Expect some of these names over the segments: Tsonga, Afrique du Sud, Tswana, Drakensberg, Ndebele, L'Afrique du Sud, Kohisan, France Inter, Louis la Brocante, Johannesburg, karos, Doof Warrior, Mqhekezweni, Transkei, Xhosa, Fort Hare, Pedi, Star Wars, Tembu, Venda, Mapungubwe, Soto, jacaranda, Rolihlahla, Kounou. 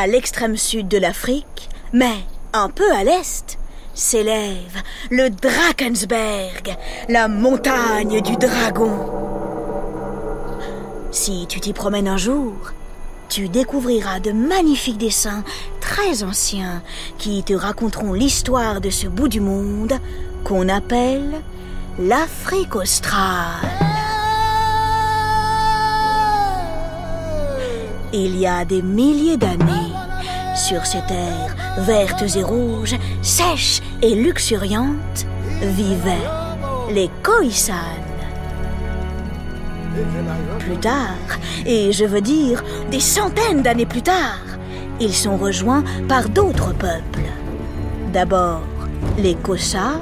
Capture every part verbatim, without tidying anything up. à l'extrême sud de l'Afrique, mais un peu à l'est, s'élève le Drakensberg, la montagne du dragon. Si tu t'y promènes un jour, tu découvriras de magnifiques dessins très anciens qui te raconteront l'histoire de ce bout du monde qu'on appelle l'Afrique australe. Il y a des milliers d'années, sur ces terres vertes et rouges, sèches et luxuriantes, vivaient les Kohisan. Plus tard, et je veux dire des centaines d'années plus tard, ils sont rejoints par d'autres peuples. D'abord les Xhosa,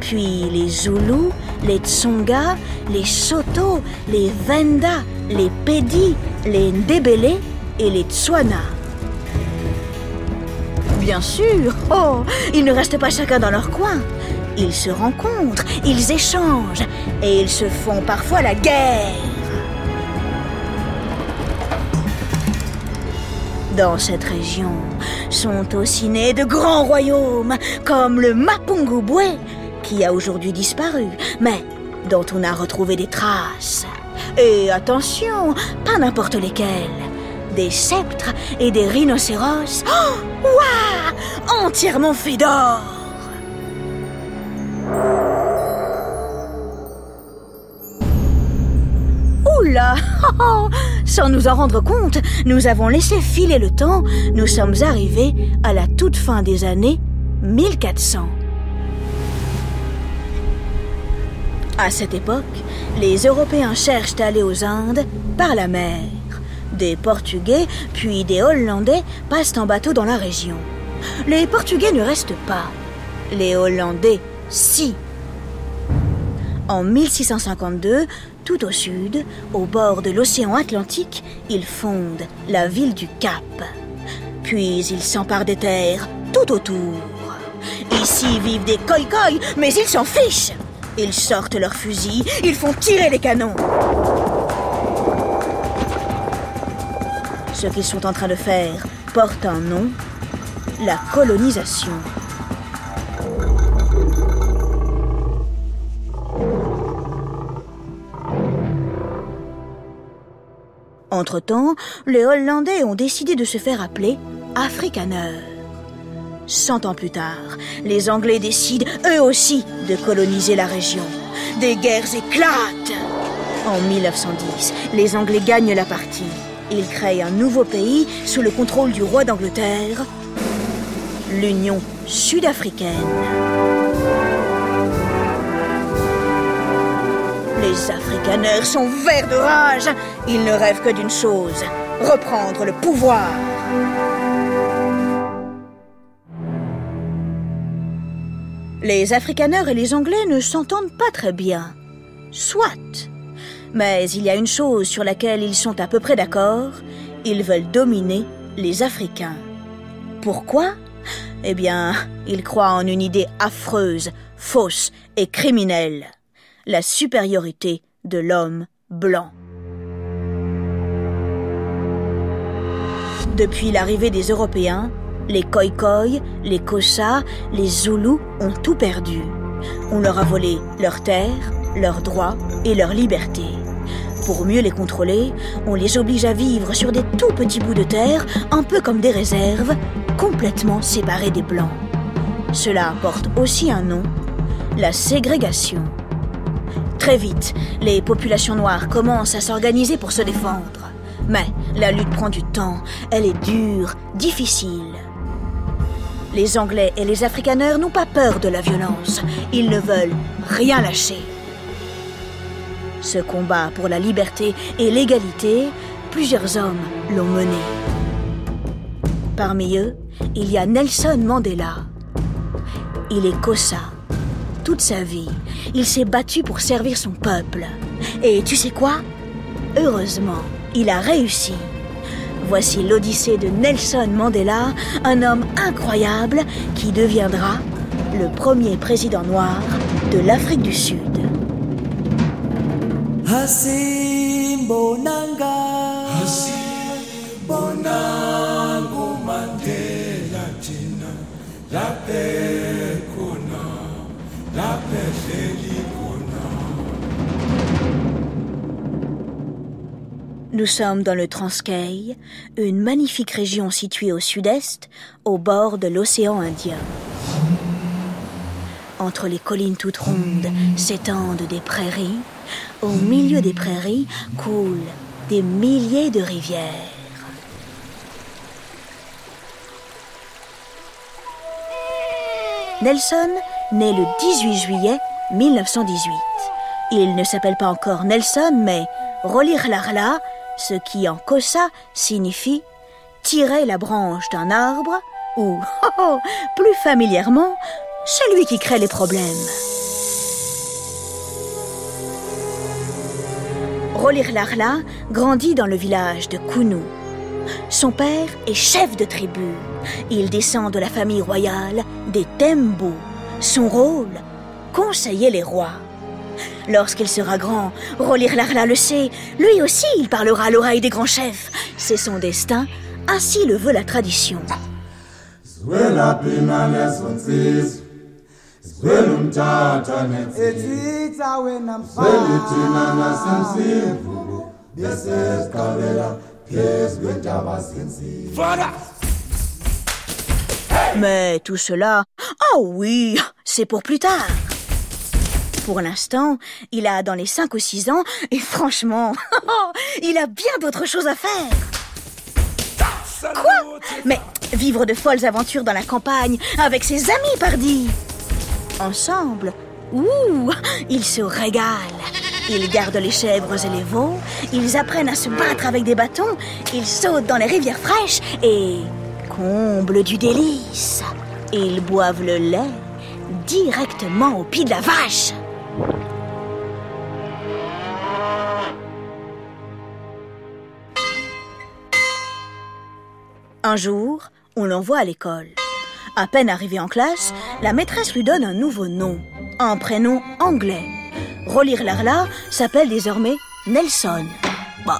puis les Zulu, les Tsonga, les Soto, les Venda, les Pedi, les Ndebele et les Tswana. Bien sûr, oh, ils ne restent pas chacun dans leur coin. Ils se rencontrent, ils échangent et ils se font parfois la guerre. Dans cette région sont aussi nés de grands royaumes comme le Mapungubwe, qui a aujourd'hui disparu, mais dont on a retrouvé des traces. Et attention, pas n'importe lesquels. Des sceptres et des rhinocéros, oh, ouah, entièrement faits d'or. Oula, oh, oh, sans nous en rendre compte, nous avons laissé filer le temps. Nous sommes arrivés à la toute fin des années mille quatre cents. À cette époque, les Européens cherchent à aller aux Indes par la mer. Des Portugais, puis des Hollandais passent en bateau dans la région. Les Portugais ne restent pas. Les Hollandais, si. En mille six cent cinquante-deux, tout au sud, au bord de l'océan Atlantique, ils fondent la ville du Cap. Puis ils s'emparent des terres tout autour. Ici vivent des Khoi-Khoi, mais ils s'en fichent. Ils sortent leurs fusils, ils font tirer les canons. Ce qu'ils sont en train de faire porte un nom, la colonisation. Entre-temps, les Hollandais ont décidé de se faire appeler Afrikaners. Cent ans plus tard, les Anglais décident, eux aussi, de coloniser la région. Des guerres éclatent. En mille neuf cent dix, les Anglais gagnent la partie. Ils créent un nouveau pays sous le contrôle du roi d'Angleterre, l'Union sud-africaine. Les Afrikaners sont verts de rage. Ils ne rêvent que d'une chose, reprendre le pouvoir. Les Afrikaners et les Anglais ne s'entendent pas très bien. Soit. Mais il y a une chose sur laquelle ils sont à peu près d'accord. Ils veulent dominer les Africains. Pourquoi ? Eh bien, ils croient en une idée affreuse, fausse et criminelle. La supériorité de l'homme blanc. Depuis l'arrivée des Européens, les Khoi-Khoi, les Xhosa, les Zoulous ont tout perdu. On leur a volé leurs terres, leurs droits et leurs libertés. Pour mieux les contrôler, on les oblige à vivre sur des tout petits bouts de terre, un peu comme des réserves, complètement séparées des Blancs. Cela porte aussi un nom, la ségrégation. Très vite, les populations noires commencent à s'organiser pour se défendre. Mais la lutte prend du temps, elle est dure, difficile. Les Anglais et les Afrikaners n'ont pas peur de la violence. Ils ne veulent rien lâcher. Ce combat pour la liberté et l'égalité, plusieurs hommes l'ont mené. Parmi eux, il y a Nelson Mandela. Il est Xhosa. Toute sa vie, il s'est battu pour servir son peuple. Et tu sais quoi ? Heureusement, il a réussi. Voici l'odyssée de Nelson Mandela, un homme incroyable qui deviendra le premier président noir de l'Afrique du Sud. Hasimbonanga, Hasimbonango. paix Kounou, la paix chérie Kounou. Nous sommes dans le Transkei, une magnifique région située au sud-est, au bord de l'océan Indien. Entre les collines toutes rondes s'étendent des prairies. Au milieu des prairies coulent des milliers de rivières. Nelson naît le dix-huit juillet mille neuf cent dix-huit. Il ne s'appelle pas encore Nelson, mais Rolihlahla, ce qui en Xhosa signifie « tirer la branche d'un arbre » ou, oh oh, plus familièrement, « celui qui crée les problèmes ». Rolihlahla grandit dans le village de Kounou. Son père est chef de tribu. Il descend de la famille royale des Tembu. Son rôle, conseiller les rois. Lorsqu'il sera grand, Rolihlahla le sait, lui aussi il parlera à l'oreille des grands chefs. C'est son destin, ainsi le veut la tradition. Mais tout cela, ah oui, c'est pour plus tard. Pour l'instant, il a dans les cinq ou six ans et franchement, il a bien d'autres choses à faire. Quoi ? Mais vivre de folles aventures dans la campagne avec ses amis, pardi. Ensemble, ouh, ils se régalent. Ils gardent les chèvres et les veaux, ils apprennent à se battre avec des bâtons, ils sautent dans les rivières fraîches et, comble du délice, ils boivent le lait directement au pied de la vache. Un jour, on l'envoie à l'école. À peine arrivé en classe, la maîtresse lui donne un nouveau nom, un prénom anglais. Rolihlahla s'appelle désormais Nelson. Bah,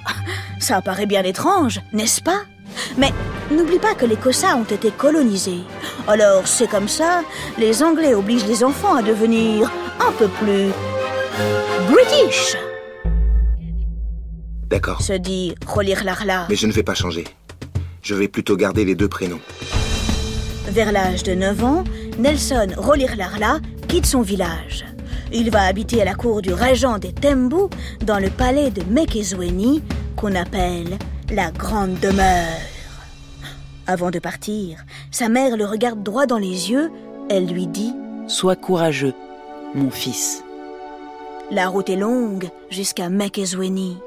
ça paraît bien étrange, n'est-ce pas ? Mais n'oublie pas que les Xhosa ont été colonisés. Alors c'est comme ça, les Anglais obligent les enfants à devenir un peu plus British. D'accord. Se dit Rolihlahla. Mais je ne vais pas changer. Je vais plutôt garder les deux prénoms. Vers l'âge de neuf ans, Nelson Rolihlahla quitte son village. Il va habiter à la cour du régent des Tembu, dans le palais de Mqhekezweni, qu'on appelle la Grande Demeure. Avant de partir, sa mère le regarde droit dans les yeux. Elle lui dit « Sois courageux, mon fils. » La route est longue jusqu'à Mqhekezweni.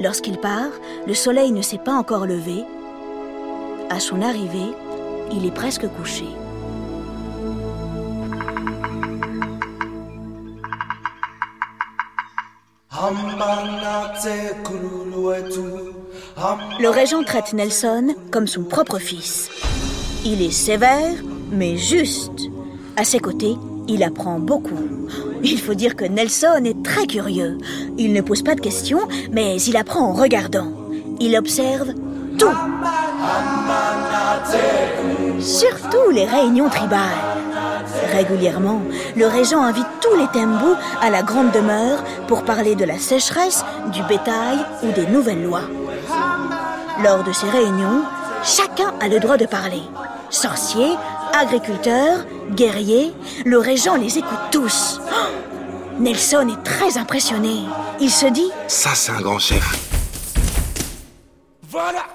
Lorsqu'il part, le soleil ne s'est pas encore levé. À son arrivée, il est presque couché. Le régent traite Nelson comme son propre fils. Il est sévère, mais juste. À ses côtés, il apprend beaucoup. Il faut dire que Nelson est très curieux. Il ne pose pas de questions, mais il apprend en regardant. Il observe tout. Surtout les réunions tribales. Régulièrement, le régent invite tous les Tembu à la Grande Demeure pour parler de la sécheresse, du bétail ou des nouvelles lois. Lors de ces réunions, chacun a le droit de parler. Sorciers, agriculteurs, guerriers, le régent les écoute tous. Oh, Nelson est très impressionné. Il se dit « Ça, c'est un grand chef.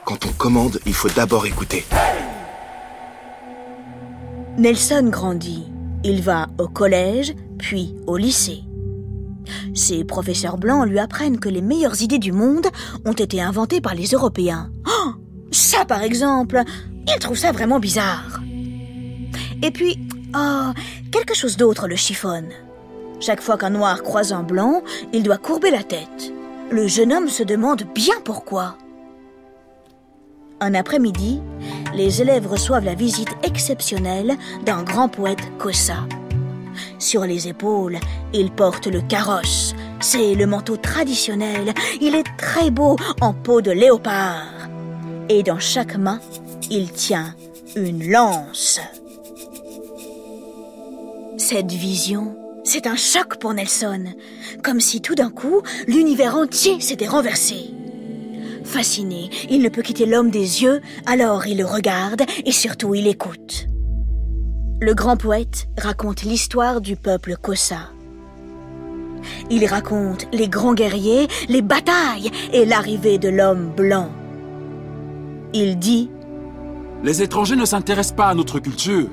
Quand on commande, il faut d'abord écouter. » Nelson grandit. Il va au collège, puis au lycée. Ses professeurs blancs lui apprennent que les meilleures idées du monde ont été inventées par les Européens. Oh, ça, par exemple, il trouve ça vraiment bizarre. Et puis, oh, quelque chose d'autre le chiffonne. Chaque fois qu'un noir croise un blanc, il doit courber la tête. Le jeune homme se demande bien pourquoi. Un après-midi, les élèves reçoivent la visite exceptionnelle d'un grand poète Xhosa. Sur les épaules, il porte le karos. C'est le manteau traditionnel. Il est très beau, en peau de léopard. Et dans chaque main, il tient une lance. Cette vision, c'est un choc pour Nelson, comme si tout d'un coup, l'univers entier s'était renversé. Fasciné, il ne peut quitter l'homme des yeux, alors il le regarde et surtout il écoute. Le grand poète raconte l'histoire du peuple Xhosa. Il raconte les grands guerriers, les batailles et l'arrivée de l'homme blanc. Il dit « Les étrangers ne s'intéressent pas à notre culture.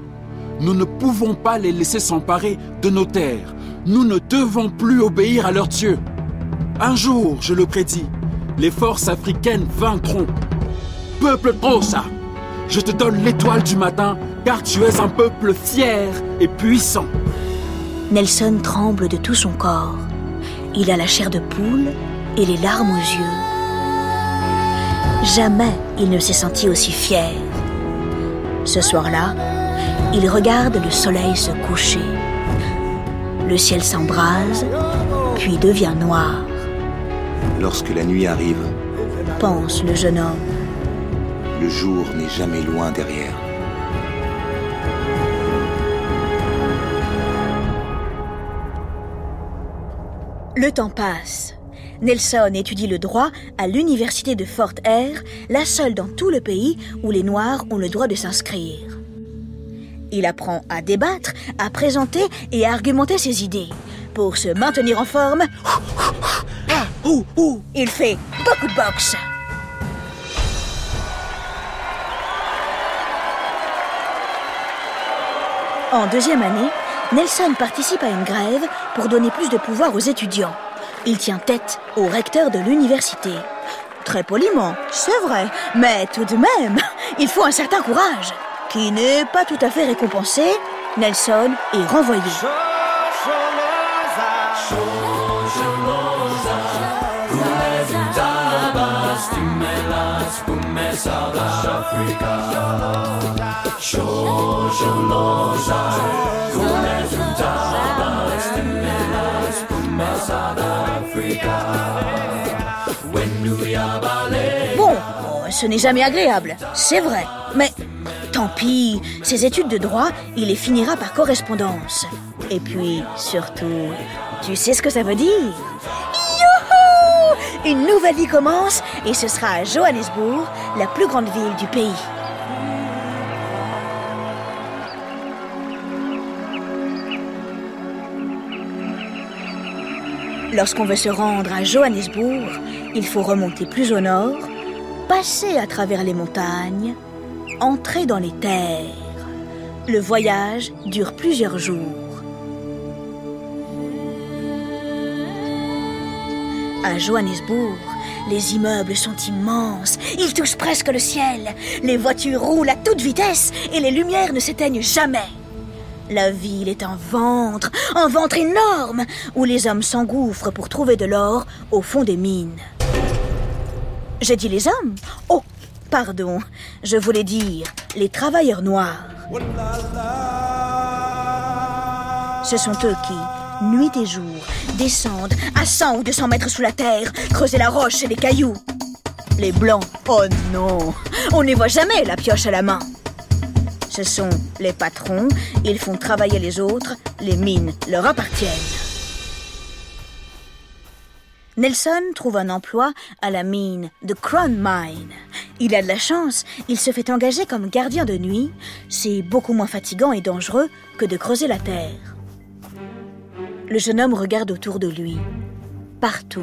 Nous ne pouvons pas les laisser s'emparer de nos terres. Nous ne devons plus obéir à leurs dieux. Un jour, je le prédis, les forces africaines vaincront. Peuple Xhosa, je te donne l'étoile du matin, car tu es un peuple fier et puissant. » Nelson tremble de tout son corps. Il a la chair de poule et les larmes aux yeux. Jamais il ne s'est senti aussi fier. Ce soir-là, il regarde le soleil se coucher. Le ciel s'embrase, puis devient noir. Lorsque la nuit arrive, pense le jeune homme, le jour n'est jamais loin derrière. Le temps passe. Nelson étudie le droit à l'université de Fort Hare, la seule dans tout le pays où les Noirs ont le droit de s'inscrire. Il apprend à débattre, à présenter et à argumenter ses idées. Pour se maintenir en forme, il fait beaucoup de boxe. En deuxième année, Nelson participe à une grève pour donner plus de pouvoir aux étudiants. Il tient tête au recteur de l'université. Très poliment, c'est vrai, mais tout de même, il faut un certain courage, qui n'est pas tout à fait récompensé. Nelson est renvoyé. Bon, ce n'est jamais agréable, c'est vrai, mais tant pis, ses études de droit, il les finira par correspondance. Et puis, surtout, tu sais ce que ça veut dire ? Une nouvelle vie commence et ce sera à Johannesburg, la plus grande ville du pays. Lorsqu'on veut se rendre à Johannesburg, il faut remonter plus au nord, passer à travers les montagnes, entrer dans les terres. Le voyage dure plusieurs jours. À Johannesburg, les immeubles sont immenses, ils touchent presque le ciel, les voitures roulent à toute vitesse et les lumières ne s'éteignent jamais. La ville est un ventre, un ventre énorme, où les hommes s'engouffrent pour trouver de l'or au fond des mines. J'ai dit les hommes ? Oh, pardon, je voulais dire les travailleurs noirs. Ce sont eux qui, nuit et jour, descendent à cent ou deux cents mètres sous la terre, creuser la roche et les cailloux. Les blancs, oh non, on ne les voit jamais la pioche à la main. Ce sont les patrons, ils font travailler les autres, les mines leur appartiennent. Nelson trouve un emploi à la mine de Crown Mine. Il a de la chance, il se fait engager comme gardien de nuit. C'est beaucoup moins fatigant et dangereux que de creuser la terre. Le jeune homme regarde autour de lui. Partout,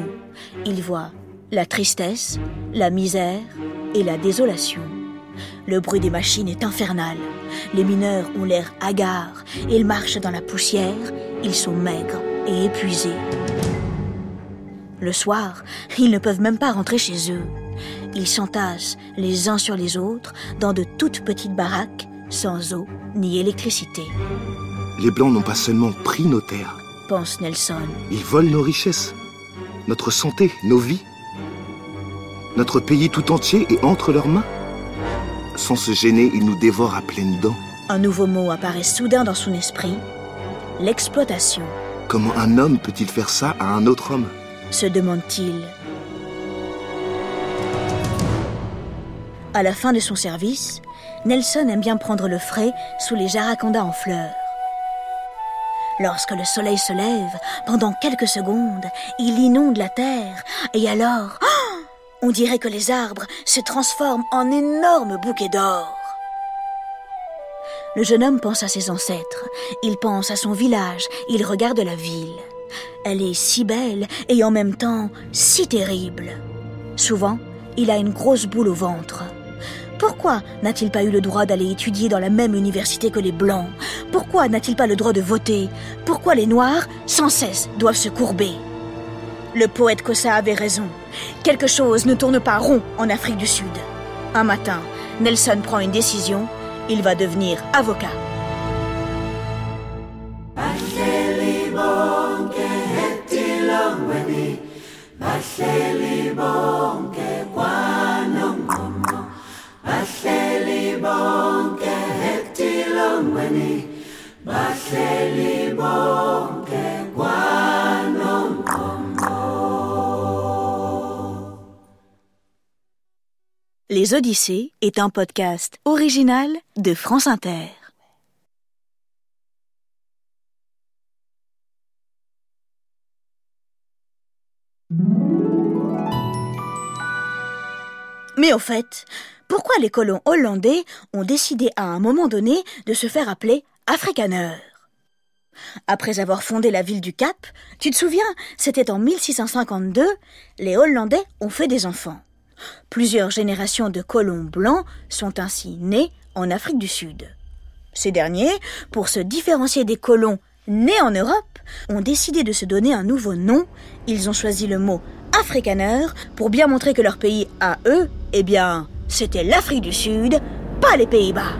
il voit la tristesse, la misère et la désolation. Le bruit des machines est infernal. Les mineurs ont l'air hagards. Ils marchent dans la poussière. Ils sont maigres et épuisés. Le soir, ils ne peuvent même pas rentrer chez eux. Ils s'entassent les uns sur les autres dans de toutes petites baraques, sans eau ni électricité. Les Blancs n'ont pas seulement pris nos terres, pense Nelson. Ils volent nos richesses, notre santé, nos vies. Notre pays tout entier est entre leurs mains. Sans se gêner, ils nous dévorent à pleines dents. Un nouveau mot apparaît soudain dans son esprit, l'exploitation. Comment un homme peut-il faire ça à un autre homme ? Se demande-t-il. À la fin de son service, Nelson aime bien prendre le frais sous les jacarandas en fleurs. Lorsque le soleil se lève, pendant quelques secondes, il inonde la terre, et alors, oh, on dirait que les arbres se transforment en énormes bouquets d'or. Le jeune homme pense à ses ancêtres, il pense à son village, il regarde la ville. Elle est si belle et en même temps si terrible. Souvent, il a une grosse boule au ventre. Pourquoi n'a-t-il pas eu le droit d'aller étudier dans la même université que les Blancs ? Pourquoi n'a-t-il pas le droit de voter ? Pourquoi les Noirs, sans cesse, doivent se courber ? Le poète Xhosa avait raison. Quelque chose ne tourne pas rond en Afrique du Sud. Un matin, Nelson prend une décision. Il va devenir avocat. Les Odyssées est un podcast original de France Inter. Mais au fait, pourquoi les colons hollandais ont décidé à un moment donné de se faire appeler Afrikaners ? Après avoir fondé la ville du Cap, tu te souviens, c'était en mille six cent cinquante-deux, les Hollandais ont fait des enfants. Plusieurs générations de colons blancs sont ainsi nés en Afrique du Sud. Ces derniers, pour se différencier des colons nés en Europe, ont décidé de se donner un nouveau nom. Ils ont choisi le mot « Afrikaner » pour bien montrer que leur pays à eux, eh bien, c'était l'Afrique du Sud, pas les Pays-Bas.